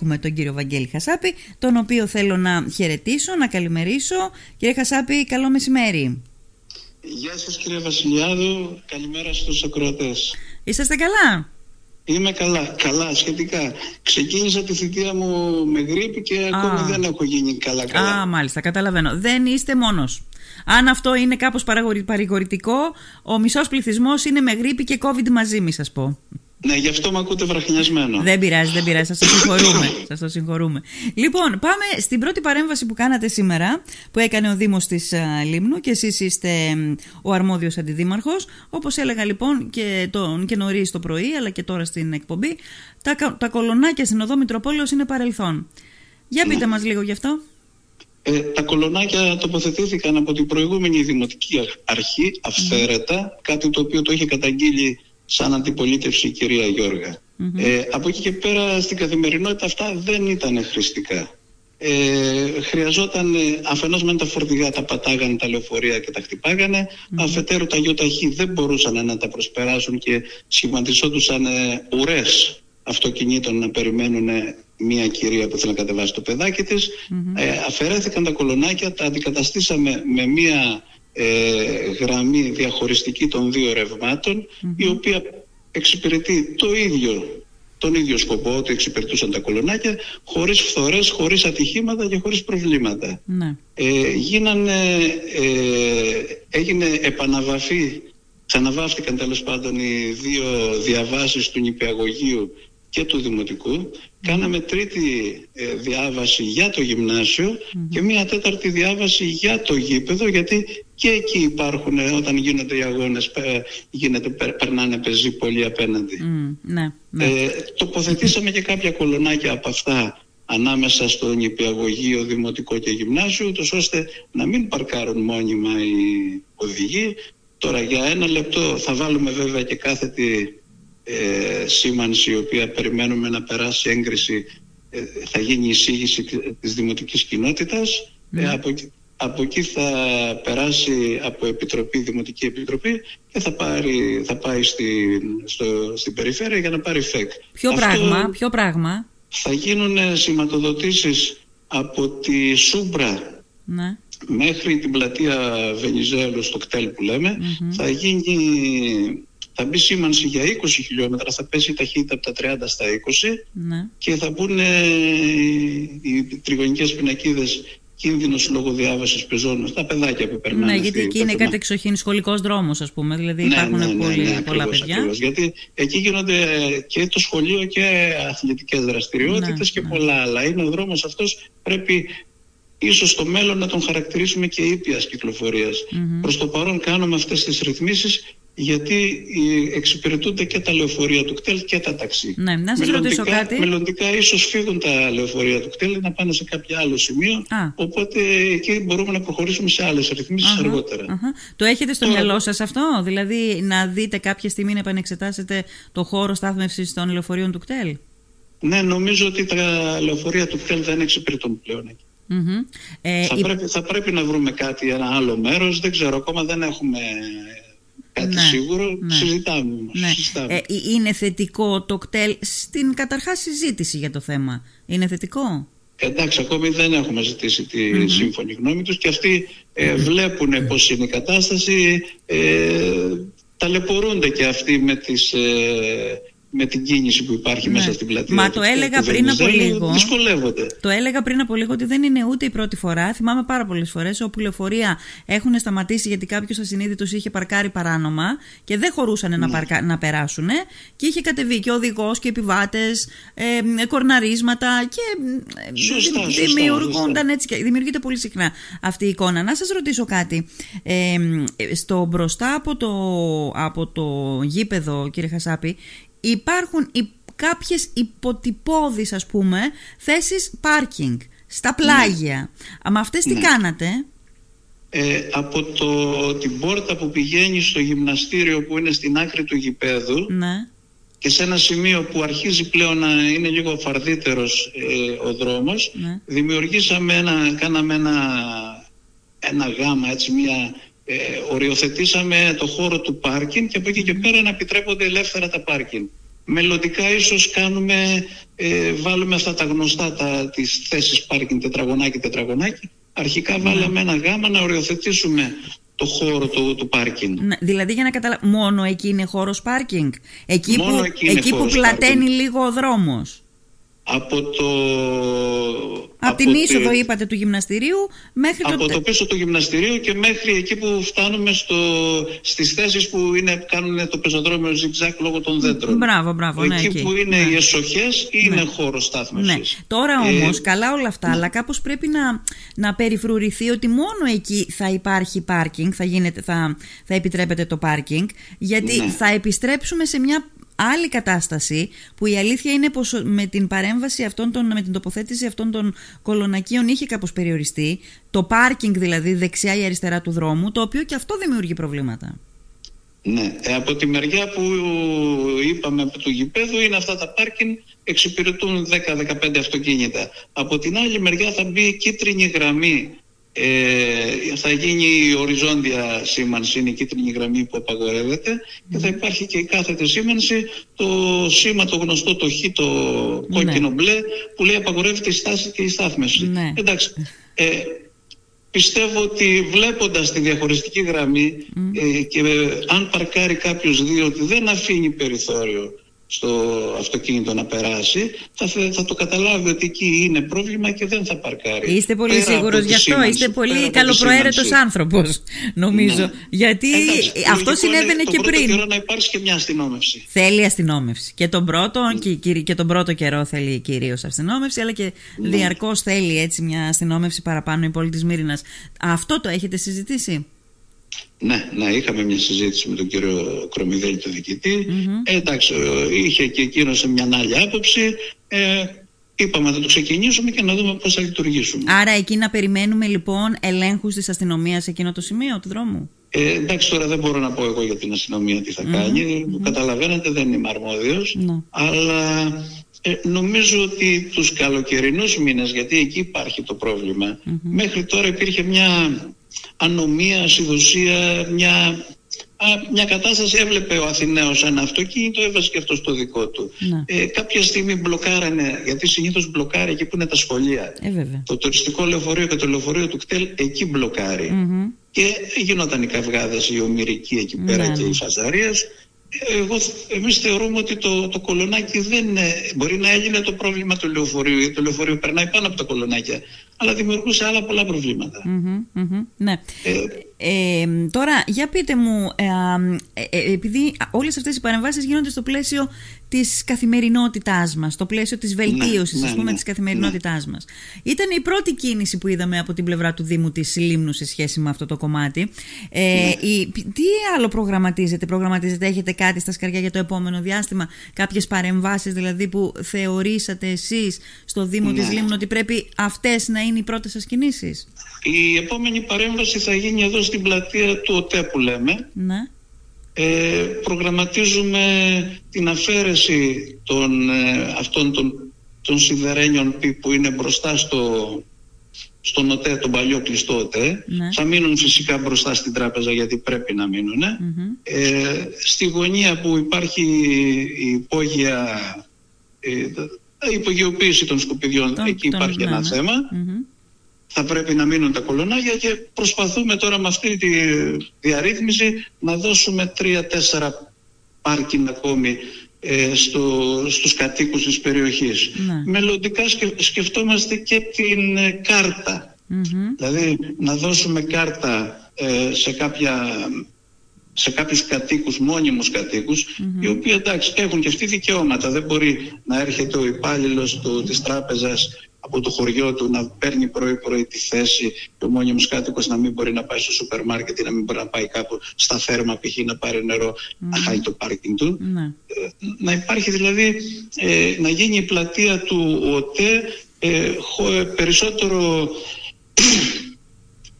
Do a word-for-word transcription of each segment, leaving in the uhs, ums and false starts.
έχουμε τον κύριο Βαγγέλη Χασάπη, τον οποίο θέλω να χαιρετήσω, να καλημερίσω. Κύριε Χασάπη, καλό μεσημέρι. Γεια σας κύριε Βασιλιάδου, καλημέρα στους ακροατές. Είσαστε καλά? Είμαι καλά, καλά σχετικά. Ξεκίνησα τη θητεία μου με γρήπη και ακόμη δεν έχω γίνει καλά, καλά. Α, μάλιστα, καταλαβαίνω. Δεν είστε μόνος. Αν αυτό είναι κάπως παρηγορητικό, ο μισός πληθυσμός είναι με γρήπη και COVID μαζί, μη σας πω. Ναι, γι' αυτό με ακούτε βραχνιασμένο. Δεν πειράζει, δεν πειράζει, σας το συγχωρούμε. Σας το συγχωρούμε. Λοιπόν, πάμε στην πρώτη παρέμβαση που κάνατε σήμερα, που έκανε ο Δήμος της Λίμνου και εσείς είστε ο αρμόδιος αντιδήμαρχος. Όπως έλεγα λοιπόν και, το, και νωρίς το πρωί, αλλά και τώρα στην εκπομπή, τα, τα κολονάκια στην οδό Μητροπόλεως είναι παρελθόν. Για πείτε μας λίγο γι' αυτό. Ε, τα κολονάκια τοποθετήθηκαν από την προηγούμενη δημοτική αρχή, αυθαίρετα, κάτι το οποίο το είχε καταγγείλει σαν αντιπολίτευση η κυρία Γιώργα. Mm-hmm. Ε, από εκεί και πέρα στην καθημερινότητα αυτά δεν ήταν χρηστικά. Ε, χρειαζόταν αφενός με τα φορτηγά τα πατάγανε τα λεωφορεία και τα χτυπάγανε, mm-hmm. αφετέρου τα ΙΟΤΑΧΗ δεν μπορούσαν να τα προσπεράσουν και σχηματιζόντουσαν ε, ουρές αυτοκινήτων να περιμένουν μία κυρία που θέλει να κατεβάσει το παιδάκι της. Mm-hmm. Ε, αφαιρέθηκαν τα κολονάκια, τα αντικαταστήσαμε με μία Ε, γραμμή διαχωριστική των δύο ρευμάτων, mm-hmm. η οποία εξυπηρετεί το ίδιο, τον ίδιο σκοπό ότι εξυπηρετούσαν τα κολονάκια, χωρίς φθορές, χωρίς ατυχήματα και χωρίς προβλήματα. Mm-hmm. ε, γίνανε, ε, έγινε επαναβαφή, ξαναβάφτηκαν τέλος πάντων οι δύο διαβάσεις του νηπιαγωγείου και του δημοτικού. Mm-hmm. Κάναμε τρίτη ε, διάβαση για το γυμνάσιο, mm-hmm. και μία τέταρτη διάβαση για το γήπεδο, γιατί και εκεί υπάρχουν, ε, όταν γίνονται οι αγώνες, ε, γίνεται, περ, περνάνε πεζοί πολύ απέναντι. Mm, ναι, ναι. Ε, τοποθετήσαμε και κάποια κολονάκια από αυτά ανάμεσα στο νηπιαγωγείο, δημοτικό και γυμνάσιο, ούτως ώστε να μην παρκάρουν μόνιμα οι οδηγοί. Τώρα για ένα λεπτό θα βάλουμε βέβαια και κάθετη Ε, σήμανση, η οποία περιμένουμε να περάσει έγκριση, ε, θα γίνει η εισήγηση της δημοτικής κοινότητας, mm. ε, από, από εκεί θα περάσει από επιτροπή, δημοτική επιτροπή, και θα, πάρει, θα πάει στη, στο, στην περιφέρεια για να πάρει ΦΕΚ. Ποιο Αυτό πράγμα, ποιο πράγμα? Θα γίνουν σηματοδοτήσεις από τη Σούμπρα, ναι, μέχρι την πλατεία Βενιζέλου, στο ΚΤΕΛ που λέμε, mm-hmm. θα γίνει... Θα μπει σήμανση για είκοσι χιλιόμετρα, θα πέσει η ταχύτητα από τα τριάντα στα είκοσι, ναι, και θα μπουν ε, οι τριγωνικές πινακίδες κίνδυνος λόγω διάβασης πεζών, τα παιδάκια που περνάνε. Ναι, γιατί εκεί είναι κατεξοχήν σχολικός δρόμος, ας πούμε, δηλαδή ναι, υπάρχουν ναι, ναι, πολλοί, ναι, ναι, πολλά ακριβώς, παιδιά. Ακριβώς, γιατί εκεί γίνονται και το σχολείο και αθλητικές δραστηριότητες, ναι, και ναι, πολλά άλλα. Είναι ο δρόμος αυτός, πρέπει ίσως στο μέλλον να τον χαρακτηρίσουμε και ήπιας κυκλοφορίας. Mm-hmm. Προς το παρόν κάνουμε αυτές τις ρυθμίσεις, γιατί εξυπηρετούνται και τα λεωφορεία του ΚΤΕΛ και τα ταξί. Ναι, να σας ρωτήσω κάτι. Μελλοντικά ίσως φύγουν τα λεωφορεία του ΚΤΕΛ να πάνε σε κάποιο άλλο σημείο. Α. Οπότε εκεί μπορούμε να προχωρήσουμε σε άλλες ρυθμίσεις uh-huh, αργότερα. Uh-huh. Το έχετε στο Τώρα... μυαλό σας αυτό, δηλαδή να δείτε κάποια στιγμή να επανεξετάσετε το χώρο στάθμευσης των λεωφορείων του ΚΤΕΛ? Ναι, νομίζω ότι τα λεωφορεία του ΚΤΕΛ δεν εξυπηρετούν πλέον εκεί. Mm-hmm. Ε, θα, η... πρέπει, θα πρέπει να βρούμε κάτι, ένα άλλο μέρος. Δεν ξέρω, ακόμα δεν έχουμε κάτι ναι, σίγουρο. Ναι. Συζητάμε, ναι. συζητάμε. Ε, είναι θετικό το ΚΤΕΛ στην καταρχάς συζήτηση για το θέμα? Είναι θετικό? Εντάξει, ακόμη δεν έχουμε ζητήσει τη mm-hmm. σύμφωνη γνώμη τους, και αυτοί ε, βλέπουν mm-hmm. πώς είναι η κατάσταση. Ε, ταλαιπωρούνται και αυτοί με τις... Ε, με την κίνηση που υπάρχει ναι. μέσα στην πλατεία. Μα το έλεγα πριν από λίγο. Δυσκολεύονται. Το έλεγα πριν από λίγο ότι δεν είναι ούτε η πρώτη φορά. Θυμάμαι πάρα πολλές φορές όπου λεωφορεία έχουν σταματήσει γιατί κάποιος ασυνείδητος είχε παρκάρει παράνομα και δεν χωρούσαν ναι. να, παρκα... να περάσουν, και είχε κατεβεί και οδηγός και επιβάτες, ε, κορναρίσματα και σωστά, δημιουργούνταν σωστά. έτσι. Και δημιουργείται πολύ συχνά αυτή η εικόνα. Να σας ρωτήσω κάτι. Ε, στο μπροστά από το, από το γήπεδο, κύριε Χασάπη, υπάρχουν οι, κάποιες υποτυπώδεις, ας πούμε, θέσεις πάρκινγκ στα πλάγια. Ναι. Με αυτές τι ναι. κάνατε? Ε, από το, την πόρτα που πηγαίνει στο γυμναστήριο που είναι στην άκρη του γηπέδου, ναι. και σε ένα σημείο που αρχίζει πλέον να είναι λίγο φαρδύτερος ε, ο δρόμος, ναι. δημιουργήσαμε ένα, κάναμε ένα, ένα γάμα, έτσι, μια... Ε, οριοθετήσαμε το χώρο του πάρκινγκ, και από εκεί και πέρα να επιτρέπονται ελεύθερα τα πάρκινγκ. Μελλοντικά ίσως κάνουμε, ε, βάλουμε αυτά τα γνωστά, τα, τις θέσεις πάρκινγκ τετραγωνάκι, τετραγωνάκι. Αρχικά ναι. βάλαμε ένα γάμα να οριοθετήσουμε το χώρο του, του πάρκινγκ. Ναι, δηλαδή για να καταλάβουμε, μόνο εκεί είναι χώρος πάρκινγκ. Εκεί μόνο που, εκεί εκεί που πλαταίνει πάρκινγκ. Λίγο ο δρόμος. Από το... Από, από την είσοδο το... είπατε του γυμναστηρίου μέχρι το... Από το πίσω του γυμναστηρίου και μέχρι εκεί που φτάνουμε στο... στις θέσεις που είναι, κάνουν το πεζοδρόμιο ζιγζάκ λόγω των δέντρων. Μπράβο, μπράβο. Εκεί, ναι, εκεί. που είναι ναι. οι εσοχές είναι ναι. χώρος στάθμευσης. Ναι. Τώρα όμως ε... καλά όλα αυτά, ναι. αλλά κάπως πρέπει να, να περιφρουρηθεί ότι μόνο εκεί θα υπάρχει πάρκινγκ, θα, γίνεται, θα, θα επιτρέπεται το πάρκινγκ, γιατί ναι. θα επιστρέψουμε σε μια... άλλη κατάσταση που η αλήθεια είναι πως με την παρέμβαση αυτών των, με την τοποθέτηση αυτών των κολονακίων είχε κάπως περιοριστεί, το πάρκινγκ δηλαδή δεξιά ή αριστερά του δρόμου, το οποίο και αυτό δημιουργεί προβλήματα. Ναι, ε, από τη μεριά που είπαμε από του γηπέδου είναι αυτά τα πάρκινγκ, εξυπηρετούν δέκα με δεκαπέντε αυτοκίνητα. Από την άλλη μεριά θα μπει κίτρινη γραμμή, Ε, θα γίνει η οριζόντια σήμανση, είναι η κίτρινη γραμμή που απαγορεύεται, και θα υπάρχει και η κάθετη σήμανση, το σήμα το γνωστό, το χ, το κόκκινο ναι. μπλε, που λέει απαγορεύεται η στάση και η στάθμευση. Ναι. Εντάξει, ε, πιστεύω ότι βλέποντας τη διαχωριστική γραμμή ε, και ε, αν παρκάρει κάποιος διότι δεν αφήνει περιθώριο στο αυτοκίνητο να περάσει, θα, θα το καταλάβει ότι εκεί είναι πρόβλημα και δεν θα παρκάρει. Είστε πολύ σίγουρος γι' αυτό, είστε πολύ καλοπροαίρετος άνθρωπος, νομίζω. Ναι. Γιατί εντάξει, αυτό συνέβαινε και πριν. Τον πρώτο καιρό να υπάρξει και μια αστυνόμευση. Θέλει αστυνόμευση. Και τον πρώτο, ναι. και, και τον πρώτο καιρό θέλει κυρίως αστυνόμευση, αλλά και ναι. διαρκώς θέλει έτσι μια αστυνόμευση παραπάνω η πόλη της Μύρινας. Αυτό το έχετε συζητήσει? Ναι, ναι, είχαμε μια συζήτηση με τον κύριο Κρομηδέλη, τον διοικητή. Mm-hmm. Εντάξει, είχε και εκείνο σε μια άλλη άποψη. Ε, είπαμε να το ξεκινήσουμε και να δούμε πώς θα λειτουργήσουμε. Άρα, εκεί να περιμένουμε λοιπόν ελέγχους της αστυνομίας σε εκείνο το σημείο του δρόμου. Ε, εντάξει, τώρα δεν μπορώ να πω εγώ για την αστυνομία τι θα mm-hmm. κάνει. Mm-hmm. Καταλαβαίνετε, δεν είμαι αρμόδιος. Mm-hmm. Αλλά ε, νομίζω ότι τους καλοκαιρινούς μήνες, γιατί εκεί υπάρχει το πρόβλημα, mm-hmm. μέχρι τώρα υπήρχε μια ανομία, ασυδοσία, μια, α, μια κατάσταση. Έβλεπε ο Αθηναίος ένα αυτοκίνητο, έβαζε και αυτό το δικό του. Ε, κάποια στιγμή μπλοκάρανε, γιατί συνήθως μπλοκάρει εκεί που είναι τα σχολεία. Ε, το τουριστικό λεωφορείο και το λεωφορείο του ΚΤΕΛ εκεί μπλοκάρει. Mm-hmm. Και γινόταν οι καυγάδες, οι ομηρικοί εκεί πέρα ναι. και οι φαζαρίες. Εγώ, εμείς θεωρούμε ότι το, το κολονάκι δεν είναι, μπορεί να έγινε το πρόβλημα του λεωφορείου, γιατί το λεωφορείο περνάει πάνω από τα κολονάκια, αλλά δημιουργούσε άλλα πολλά προβλήματα. Mm-hmm, mm-hmm, ναι. ε, ε, τώρα, για πείτε μου, ε, ε, επειδή όλες αυτές οι παρεμβάσεις γίνονται στο πλαίσιο της καθημερινότητάς μας, στο πλαίσιο της βελτίωσης, ναι, ας πούμε, ναι, ναι, της καθημερινότητάς ναι. μας. Ήταν η πρώτη κίνηση που είδαμε από την πλευρά του Δήμου της Λίμνου σε σχέση με αυτό το κομμάτι. Ε, ναι. η, τι άλλο προγραμματίζετε, προγραμματίζετε, έχετε κάτι στα σκαριά για το επόμενο διάστημα, κάποιες παρεμβάσεις δηλαδή που θεωρήσατε εσείς στο Δήμο ναι. της Λίμνου ότι πρέπει αυτές να είναι οι πρώτες σας κινήσεις? Η επόμενη παρέμβαση θα γίνει εδώ στην πλατεία του ΟΤΕ που λέμε. Ναι. Ε, προγραμματίζουμε την αφαίρεση των, ε, αυτών των, των σιδερένιων που είναι μπροστά στο, στον ΟΤΕ, τον παλιό κλειστό ΟΤΕ. Ναι. Θα μείνουν φυσικά μπροστά στην τράπεζα, γιατί πρέπει να μείνουν. Mm-hmm. Ε, στη γωνία που υπάρχει η υπόγεια, ε, η υπογειοποίηση των σκουπιδιών, τον, εκεί τον, υπάρχει ναι, ένα ναι. θέμα. Mm-hmm. Θα πρέπει να μείνουν τα κολονάκια και προσπαθούμε τώρα με αυτή τη διαρρύθμιση να δώσουμε τρία-τέσσερα πάρκινγκ ακόμη ε, στο, στους κατοίκους της περιοχής. Ναι. Μελλοντικά σκε, σκεφτόμαστε και την ε, κάρτα. Mm-hmm. Δηλαδή να δώσουμε κάρτα ε, σε κάποια... σε κάποιους κατοίκους, μόνιμους κατοίκους, mm-hmm. οι οποίοι εντάξει έχουν και αυτοί δικαιώματα. Δεν μπορεί να έρχεται ο υπάλληλος του, της τράπεζας από το χωριό του να παίρνει πρωί-πρωί τη θέση και ο μόνιμος κάτοικος να μην μπορεί να πάει στο σούπερ μάρκετ ή να μην μπορεί να πάει κάπου στα θέρμα π.χ. να πάρει νερό, mm-hmm. να χάει το πάρκινγκ του. Mm-hmm. Ε, να υπάρχει δηλαδή, ε, να γίνει η πλατεία του ΟΤΕ ε, περισσότερο...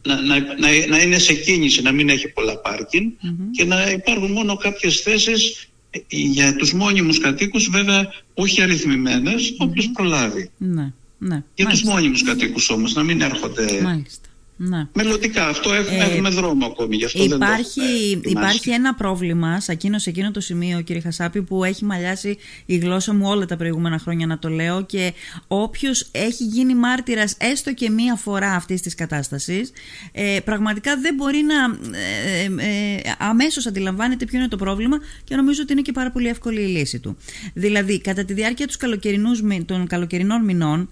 Να, να, να είναι σε κίνηση, να μην έχει πολλά πάρκινγκ mm-hmm. και να υπάρχουν μόνο κάποιες θέσεις για τους μόνιμους κατοίκους, βέβαια όχι αριθμημένες, mm-hmm. όποιος προλάβει. Ναι, ναι. Για μάλιστα. τους μόνιμους κατοίκους όμως, να μην έρχονται. Μάλιστα. Ναι. Μελλοντικά, αυτό έχουμε, ε, έχουμε δρόμο ακόμη. Γι' αυτό υπάρχει, δεν το υπάρχει ένα πρόβλημα σε εκείνο, σε εκείνο το σημείο, κύριε Χασάπη, που έχει μαλλιάσει η γλώσσα μου όλα τα προηγούμενα χρόνια, να το λέω, και όποιος έχει γίνει μάρτυρας έστω και μία φορά αυτής της κατάστασης, ε, πραγματικά δεν μπορεί να ε, ε, αμέσως αντιλαμβάνεται ποιο είναι το πρόβλημα, και νομίζω ότι είναι και πάρα πολύ εύκολη η λύση του. Δηλαδή, κατά τη διάρκεια τους καλοκαιρινούς, των καλοκαιρινών μηνών,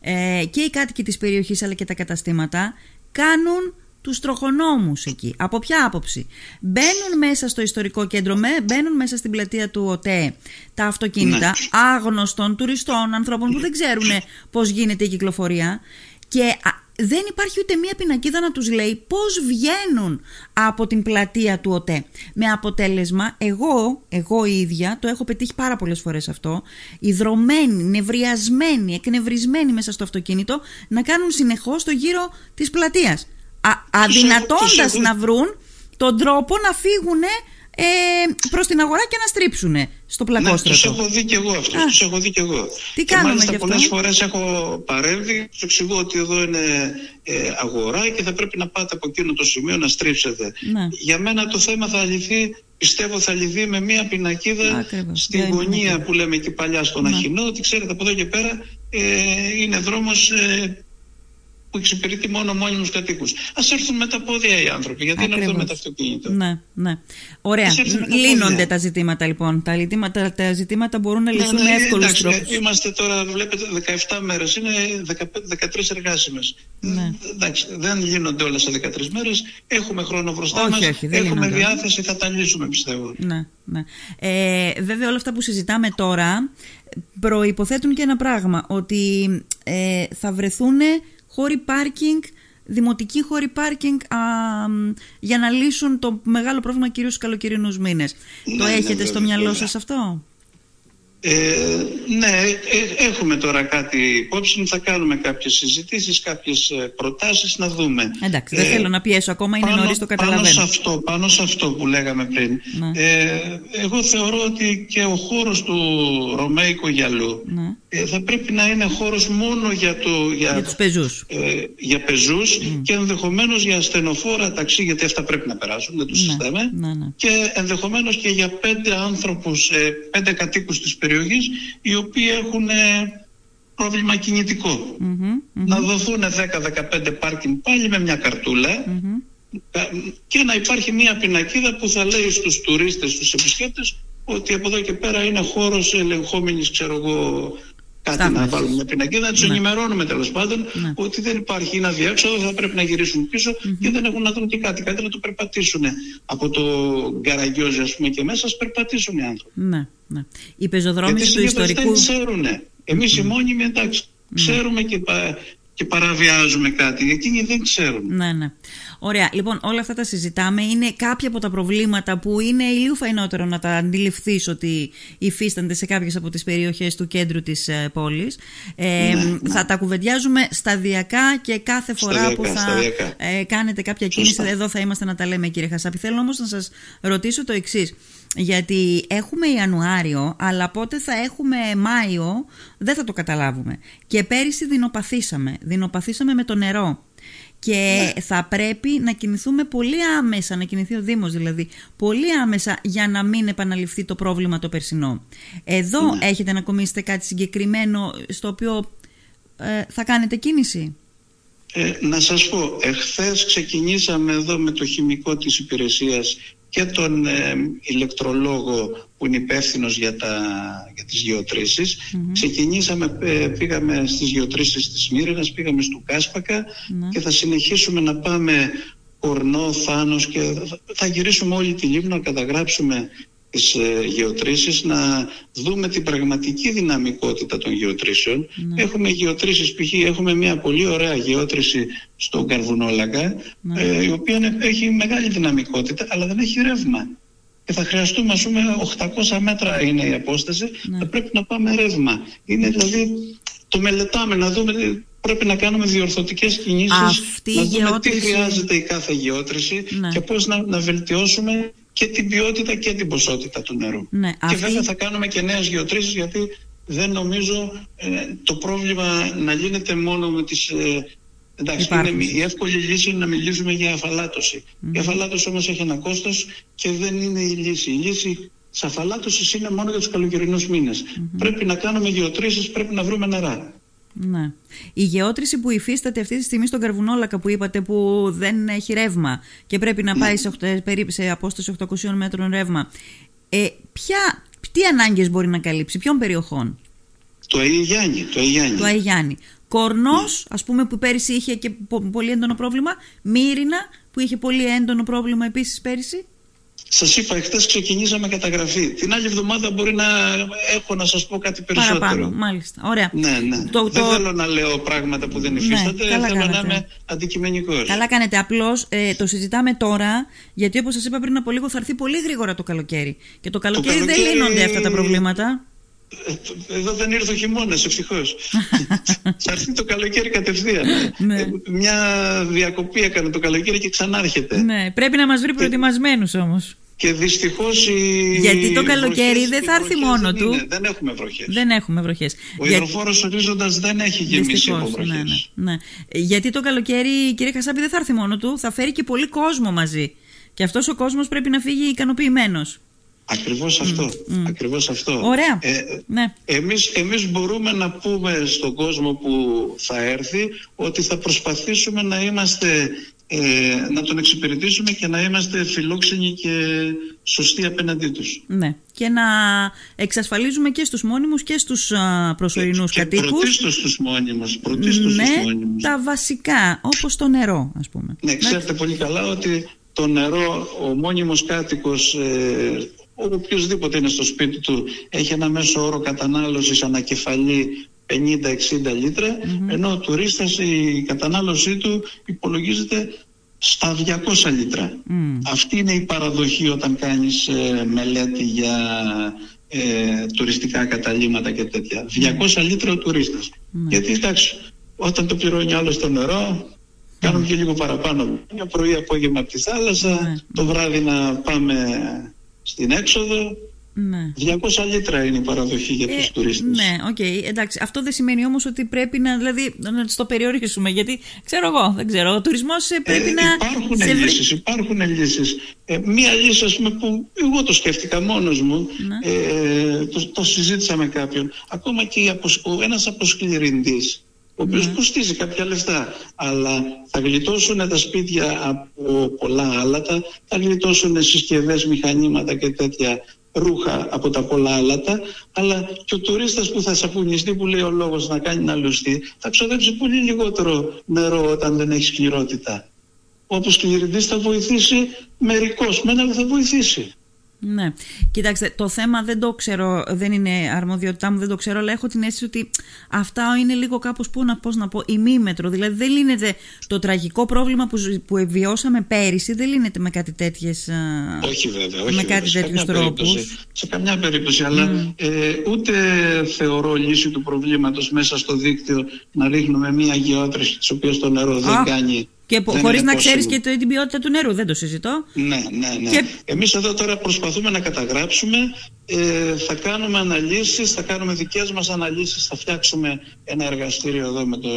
ε, και οι κάτοικοι της περιοχής αλλά και τα καταστήματα κάνουν τους τροχονόμους εκεί. Από ποια άποψη? Μπαίνουν μέσα στο ιστορικό κέντρο, μπαίνουν μέσα στην πλατεία του ΟΤΕ τα αυτοκίνητα άγνωστων τουριστών, ανθρώπων που δεν ξέρουν πώς γίνεται η κυκλοφορία, και δεν υπάρχει ούτε μία πινακίδα να τους λέει πώς βγαίνουν από την πλατεία του ΟΤΕ. Με αποτέλεσμα, εγώ, εγώ η ίδια, το έχω πετύχει πάρα πολλές φορές αυτό, ιδρωμένη, νευριασμένη, εκνευρισμένη μέσα στο αυτοκίνητο, να κάνουν συνεχώς το γύρο της πλατείας. Α, αδυνατώντας να βρουν τον τρόπο να φύγουν ε, προς την αγορά και να στρίψουν στο πλακόστρωτο. Ναι, τους έχω δει και εγώ αυτό. Τους έχω δει και εγώ. Τι και μάλιστα πολλές φορές έχω παρέμβει, τους εξηγώ ότι εδώ είναι ε, αγορά και θα πρέπει να πάτε από εκείνο το σημείο να στρίψετε. Ναι. Για μένα το θέμα θα λυθεί, πιστεύω θα λυθεί με μία πινακίδα. Ακριβώς. Στην γωνία που λέμε εκεί παλιά στον ναι. Αχινό, ότι ξέρετε από εδώ και πέρα ε, είναι δρόμος... Ε, που εξυπηρετεί μόνο μόνιμους κατοίκους. Ας έρθουν με τα πόδια οι άνθρωποι, γιατί να έρθουν με τα αυτοκίνητα. Ναι, ναι. Ωραία. Λύνονται τα ζητήματα λοιπόν. Τα, λυτήματα, τα ζητήματα μπορούν να λυθούν με εύκολους τρόπους. Είμαστε τώρα, βλέπετε, δεκαεπτά μέρες, είναι δεκαπέντε, δεκατρείς εργάσιμες. Ναι. Εντάξει, δεν λύνονται όλα σε δεκατρείς μέρες. Έχουμε χρόνο μπροστά μας. Έχουμε διάθεση, θα τα λύσουμε, πιστεύω. Ναι, ναι. Ε, βέβαια, όλα αυτά που συζητάμε τώρα προϋποθέτουν και ένα πράγμα, ότι ε, θα βρεθούν χώροι πάρκινγκ, δημοτικοί χώροι πάρκινγκ, α, για να λύσουν το μεγάλο πρόβλημα κυρίως στους καλοκαιρινούς μήνες. Ναι, το έχετε ναι, στο μυαλό σας αυτό? Ε, ναι, έχουμε τώρα κάτι υπόψη, θα κάνουμε κάποιες συζητήσεις, κάποιες προτάσεις, να δούμε. Εντάξει, δεν ε, θέλω να πιέσω ακόμα, είναι πάνω, νωρίς, το καταλαβαίνω. Πάνω σε αυτό, πάνω σε αυτό που λέγαμε πριν. Ναι. Ε, εγώ θεωρώ ότι και ο χώρος του Ρωμαϊκού Γυαλού ναι. ε, θα πρέπει να είναι χώρος μόνο για, το, για, για τους πεζούς, ε, για πεζούς mm. και ενδεχομένως για ασθενοφόρα ταξί, γιατί αυτά πρέπει να περάσουν, δεν τους ναι. συστάμε, ναι, ναι. και ενδεχομένως και για πέντε άνθρωπους, ε, πέντε κατοίκους της περιοχής, οι οποίοι έχουν ε, πρόβλημα κινητικό. Mm-hmm, mm-hmm. Να δοθούν δέκα με δεκαπέντε πάρκινγκ πάλι με μια καρτούλα mm-hmm. και να υπάρχει μια πινακίδα που θα λέει στους τουρίστες, στους επισκέπτες, ότι από εδώ και πέρα είναι χώρος ελεγχόμενης, ξέρω εγώ, κάτι Στάμες. Να βάλουμε μια πινακίδα, να τους ναι. ενημερώνουμε τέλος πάντων ναι. ότι δεν υπάρχει, είναι αδιέξοδο, θα πρέπει να γυρίσουν πίσω mm-hmm. και δεν έχουν να δουν και κάτι, κάτι να το περπατήσουν. Από το Γκαραγιόζι, ας πούμε, και μέσα, ας περπατήσουν οι άνθρωποι. Ναι. Ναι. Οι πεζοδρόμοι του ιστορικού... δεν ξέρουν. Εμείς mm. οι μόνιμοι, εντάξει, mm. ξέρουμε και, πα... και παραβιάζουμε κάτι. Εκείνοι δεν ξέρουν. Ναι, ναι. Ωραία. Λοιπόν, όλα αυτά τα συζητάμε. Είναι κάποια από τα προβλήματα που είναι ηλίου φαϊνότερο να τα αντιληφθείς ότι υφίστανται σε κάποιες από τις περιοχές του κέντρου της πόλης. Ε, ναι, ναι. Θα τα κουβεντιάζουμε σταδιακά και κάθε φορά σταδιακά, που θα σταδιακά. Ε, κάνετε κάποια κίνηση. Σωστά. Εδώ θα είμαστε να τα λέμε, κύριε Χασάπη. Θέλω όμως να σας ρωτήσω το εξής. Γιατί έχουμε Ιανουάριο, αλλά πότε θα έχουμε Μάιο, δεν θα το καταλάβουμε. Και πέρυσι δεινοπαθήσαμε, δεινοπαθήσαμε με το νερό. Και ναι. θα πρέπει να κινηθούμε πολύ άμεσα, να κινηθεί ο Δήμος δηλαδή, πολύ άμεσα για να μην επαναληφθεί το πρόβλημα το περσινό. Εδώ ναι. έχετε να κομίσετε κάτι συγκεκριμένο στο οποίο ε, θα κάνετε κίνηση? Ε, να σας πω, εχθές ξεκινήσαμε εδώ με το χημικό της υπηρεσίας και τον ε, ηλεκτρολόγο που είναι υπεύθυνος για, τα, για τις γεωτρήσεις. Mm-hmm. Ξεκινήσαμε, ε, πήγαμε στις γεωτρήσεις της Μύρινας, πήγαμε στο Κάσπακα mm-hmm. και θα συνεχίσουμε να πάμε Ορνό, Φάνος και θα, θα γυρίσουμε όλη τη Λίμνο να καταγράψουμε τις ε, γεωτρήσεις, να δούμε την πραγματική δυναμικότητα των γεωτρήσεων. Ναι. Έχουμε γεωτρήσεις, π.χ. έχουμε μια πολύ ωραία γεώτρηση στον Καρβουνόλακα, ναι. ε, η οποία έχει μεγάλη δυναμικότητα, αλλά δεν έχει ρεύμα. Και θα χρειαστούμε, ας πούμε, οκτακόσια μέτρα είναι η απόσταση, ναι. θα πρέπει να πάμε ρεύμα. Είναι δηλαδή, το μελετάμε, να δούμε, πρέπει να κάνουμε διορθωτικές κινήσεις, αυτή να δούμε γεώτρηση... τι χρειάζεται η κάθε γεώτρηση ναι. και πώς να, να βελτιώσουμε και την ποιότητα και την ποσότητα του νερού. Ναι, και βέβαια αυτή... θα κάνουμε και νέες γεωτρήσεις, γιατί δεν νομίζω ε, το πρόβλημα να λύνεται μόνο με τις ε, Εντάξει, είναι, η εύκολη λύση είναι να μιλήσουμε για αφαλάτωση. Mm. Η αφαλάτωση όμως έχει ένα κόστος και δεν είναι η λύση. Η λύση της αφαλάτωσης είναι μόνο για τους καλοκαιρινούς μήνες. Mm-hmm. Πρέπει να κάνουμε γεωτρήσεις, πρέπει να βρούμε νερά. Ναι. Η γεώτρηση που υφίσταται αυτή τη στιγμή στον Καρβουνόλακα που είπατε, που δεν έχει ρεύμα και πρέπει να πάει σε, περίπου σε απόσταση οκτακοσίων μέτρων ρεύμα, ε, ποια, τι ανάγκες μπορεί να καλύψει, ποιων περιοχών? Το Άι Γιάννη. Το Άι Γιάννη. Το Άι Γιάννη. Κόρνος, ναι, ας πούμε, που πέρυσι είχε και πολύ έντονο πρόβλημα. Μύρινα, που είχε πολύ έντονο πρόβλημα επίσης πέρυσι. Σας είπα, εχθές ξεκινήσαμε καταγραφή. Την άλλη εβδομάδα μπορεί να έχω να σας πω κάτι περισσότερο. Παραπάνω, μάλιστα. Ωραία. Ναι, ναι. Το, δεν το... θέλω να λέω πράγματα που δεν υφίστανται. Ναι, θέλω κάνετε. να είμαι αντικειμενικός. Καλά κάνετε. Απλώς ε, το συζητάμε τώρα, γιατί όπως σας είπα πριν από λίγο, θα έρθει πολύ γρήγορα το καλοκαίρι. Και το καλοκαίρι, το καλοκαίρι... δεν λύνονται αυτά τα προβλήματα. Εδώ δεν ήρθε ο χειμώνας, ευτυχώς. Θα έρθει το καλοκαίρι κατευθείαν. Ναι. Μια διακοπή έκανε το καλοκαίρι και ξανάρχεται. Ναι, πρέπει να μας βρει προετοιμασμένους όμως. Και δυστυχώς. Οι... Γιατί το καλοκαίρι βροχές, δεν θα έρθει μόνο του. Είναι. Δεν έχουμε βροχές. Δεν έχουμε βροχές. Ο Για... υδροφόρος ορίζοντας δεν έχει γεμίσει από βροχές. Ναι, ναι, ναι. Γιατί το καλοκαίρι, κύριε Χασάπη, δεν θα έρθει μόνο του. Θα φέρει και πολύ κόσμο μαζί. Και αυτός ο κόσμος πρέπει να φύγει ικανοποιημένος. Ακριβώς αυτό. Mm, mm. Ακριβώς αυτό. Ωραία. Ε, ναι. εμείς, εμείς μπορούμε να πούμε στον κόσμο που θα έρθει ότι θα προσπαθήσουμε να είμαστε, ε, να τον εξυπηρετήσουμε και να είμαστε φιλόξενοι και σωστοί απέναντί τους. Ναι. Και να εξασφαλίζουμε και στους μόνιμους και στους α, προσωρινούς και, κατοίκους. Και πρωτίστως στους μόνιμους. Πρωτίστως ναι, στους μόνιμους. Τα βασικά, όπως το νερό, ας πούμε. Ναι, ξέρετε ναι. πολύ καλά ότι το νερό, ο μόνιμος κάτοικος... Ε, οποιοςδήποτε είναι στο σπίτι του έχει ένα μέσο όρο κατανάλωσης ανακεφαλή πενήντα με εξήντα λίτρα, mm-hmm. ενώ ο τουρίστας η κατανάλωσή του υπολογίζεται στα διακόσια λίτρα. Mm. Αυτή είναι η παραδοχή όταν κάνεις ε, μελέτη για ε, τουριστικά καταλήμματα και τέτοια. διακόσια mm. λίτρα ο τουρίστας. Mm. Γιατί εντάξει, όταν το πληρώνει άλλο στο νερό, κάνουμε mm. και λίγο παραπάνω. Μια πρωί απόγευμα από τη θάλασσα, mm. το βράδυ να πάμε... Στην έξοδο, ναι. διακόσια λίτρα είναι η παραδοχή για τους ε, τουρίστες. Ναι, οκ, okay, εντάξει. Αυτό δεν σημαίνει όμως ότι πρέπει να, δηλαδή, να το περιορίσουμε, γιατί ξέρω εγώ, δεν ξέρω, ο τουρισμός πρέπει ε, να... Υπάρχουν σε... λύσεις, υπάρχουν λύσεις. Ε, μία λύση, ας πούμε, που εγώ το σκέφτηκα μόνος μου, ναι. ε, το, το συζήτησα με κάποιον, ακόμα και ο, ένας αποσκληρυντής, ο οποίος ναι. κοστίζει κάποια λεφτά, αλλά θα γλιτώσουν τα σπίτια από πολλά άλατα, θα γλιτώσουν συσκευές, μηχανήματα και τέτοια ρούχα από τα πολλά άλατα, αλλά και ο τουρίστας που θα σαπουνιστεί, που λέει ο λόγος να κάνει να λουστεί, θα ξοδέψει πολύ λιγότερο νερό όταν δεν έχει σκληρότητα. Όπως σκληρητής θα βοηθήσει μερικώς, μένα δεν θα βοηθήσει. Ναι. Κοιτάξτε, το θέμα δεν το ξέρω, δεν είναι αρμοδιότητά μου, δεν το ξέρω, αλλά έχω την αίσθηση ότι αυτά είναι λίγο κάπως, πού να, πώς να πω, ημίμετρο. Δηλαδή δεν λύνεται το τραγικό πρόβλημα που, που βιώσαμε πέρυσι, δεν λύνεται με κάτι τέτοιες. Όχι βέβαια, όχι. Με βέβαια, κάτι τέτοιους τρόπους. Σε καμιά περίπτωση, αλλά mm. ε, ούτε θεωρώ λύση του προβλήματος μέσα στο δίκτυο να ρίχνουμε μία γεώτρηση τη οποία το νερό oh. δεν κάνει. Και χωρίς να ξέρεις και το, την ποιότητα του νερού, δεν το συζητώ. Ναι, ναι, ναι. Και... Εμείς εδώ τώρα προσπαθούμε να καταγράψουμε, ε, θα κάνουμε αναλύσεις, θα κάνουμε δικές μας αναλύσεις, θα φτιάξουμε ένα εργαστήριο εδώ με το,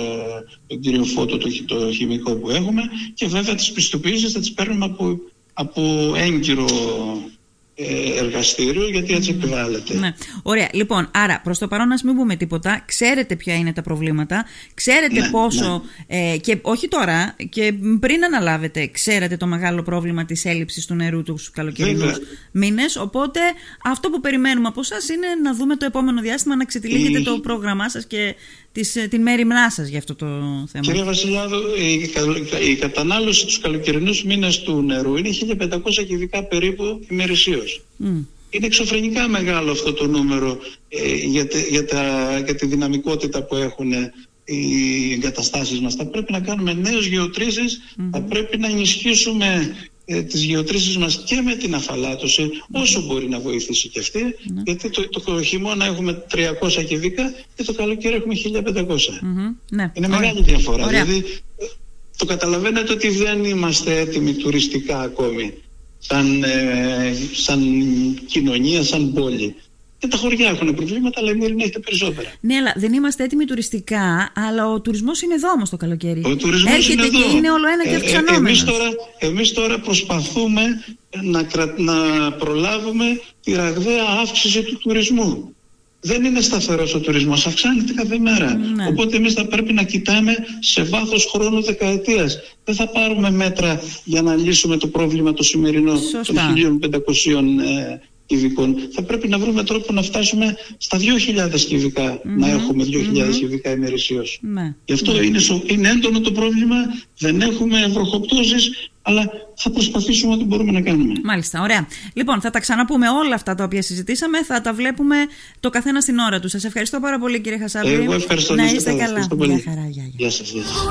τον κύριο Φώτο, το, το χημικό που έχουμε, και βέβαια τις πιστοποιήσεις θα τις παίρνουμε από, από έγκυρο εργαστήριο, γιατί έτσι επιβάλλεται. Ναι. Ωραία, λοιπόν, άρα προς το παρόν ας μην πούμε τίποτα, ξέρετε ποια είναι τα προβλήματα, ξέρετε ναι, πόσο ναι. Ε, και όχι τώρα, και πριν αναλάβετε, ξέρετε το μεγάλο πρόβλημα της έλλειψης του νερού τους καλοκαιρινούς μήνες, οπότε αυτό που περιμένουμε από εσάς είναι να δούμε το επόμενο διάστημα να ξετυλίγετε mm. το πρόγραμμά σας και της, την μέριμνά σας για αυτό το θέμα. Κύριε Βασιλιάδη, η, η, η κατανάλωση τους καλοκαιρινούς μήνες του νερού είναι χίλια πεντακόσια κυβικά περίπου ημερησίως. Mm. Είναι εξωφρενικά μεγάλο αυτό το νούμερο ε, για, τε, για, τα, για τη δυναμικότητα που έχουν οι εγκαταστάσεις μας. Θα πρέπει να κάνουμε νέες γεωτρήσεις, mm-hmm. θα πρέπει να ενισχύσουμε ε, τις γεωτρήσεις μας και με την αφαλάτωση, mm-hmm. όσο μπορεί να βοηθήσει και αυτή, mm-hmm. γιατί το, το χειμώνα έχουμε τριακόσια κυβικά και το καλοκαίρι έχουμε χίλια πεντακόσια. Mm-hmm. Είναι Ωραία. μεγάλη διαφορά. Ωραία. Δηλαδή το καταλαβαίνετε ότι δεν είμαστε έτοιμοι τουριστικά ακόμη. Σαν, ε, σαν κοινωνία, σαν πόλη. Και τα χωριά έχουν προβλήματα, αλλά η Μύρινα έχει τα περισσότερα. Ναι, αλλά δεν είμαστε έτοιμοι τουριστικά, αλλά ο τουρισμός είναι εδώ όμως το καλοκαίρι. Ο τουρισμός είναι εδώ. Και είναι όλο ένα και αυξανόμενος. Ε, ε, εμείς, τώρα, εμείς τώρα προσπαθούμε να, κρα, να προλάβουμε τη ραγδαία αύξηση του τουρισμού. Δεν είναι σταθερός ο τουρισμός, αυξάνεται κάθε μέρα. Ναι. Οπότε εμείς θα πρέπει να κοιτάμε σε βάθος χρόνου δεκαετίας. Δεν θα πάρουμε μέτρα για να λύσουμε το πρόβλημα το σημερινό Σωστά. των χίλια πεντακόσια ε, κυβικών. Θα πρέπει να βρούμε τρόπο να φτάσουμε στα δύο χιλιάδες κυβικά, mm-hmm. να έχουμε δύο χιλιάδες mm-hmm. κυβικά ημερησίως. Mm-hmm. Γι' αυτό mm-hmm. είναι, σο... είναι έντονο το πρόβλημα, δεν έχουμε βροχοπτώσεις, αλλά θα προσπαθήσουμε ό,τι μπορούμε να κάνουμε. Μάλιστα, ωραία. Λοιπόν, θα τα ξαναπούμε όλα αυτά τα οποία συζητήσαμε, θα τα βλέπουμε το καθένα στην ώρα του. Σας ευχαριστώ πάρα πολύ, κύριε Χασάπη. Εγώ ευχαριστώ. Να είστε καλά. Ευχαριστώ πολύ. Γεια χαρά, γεια, γεια. Γεια σας, γεια σας.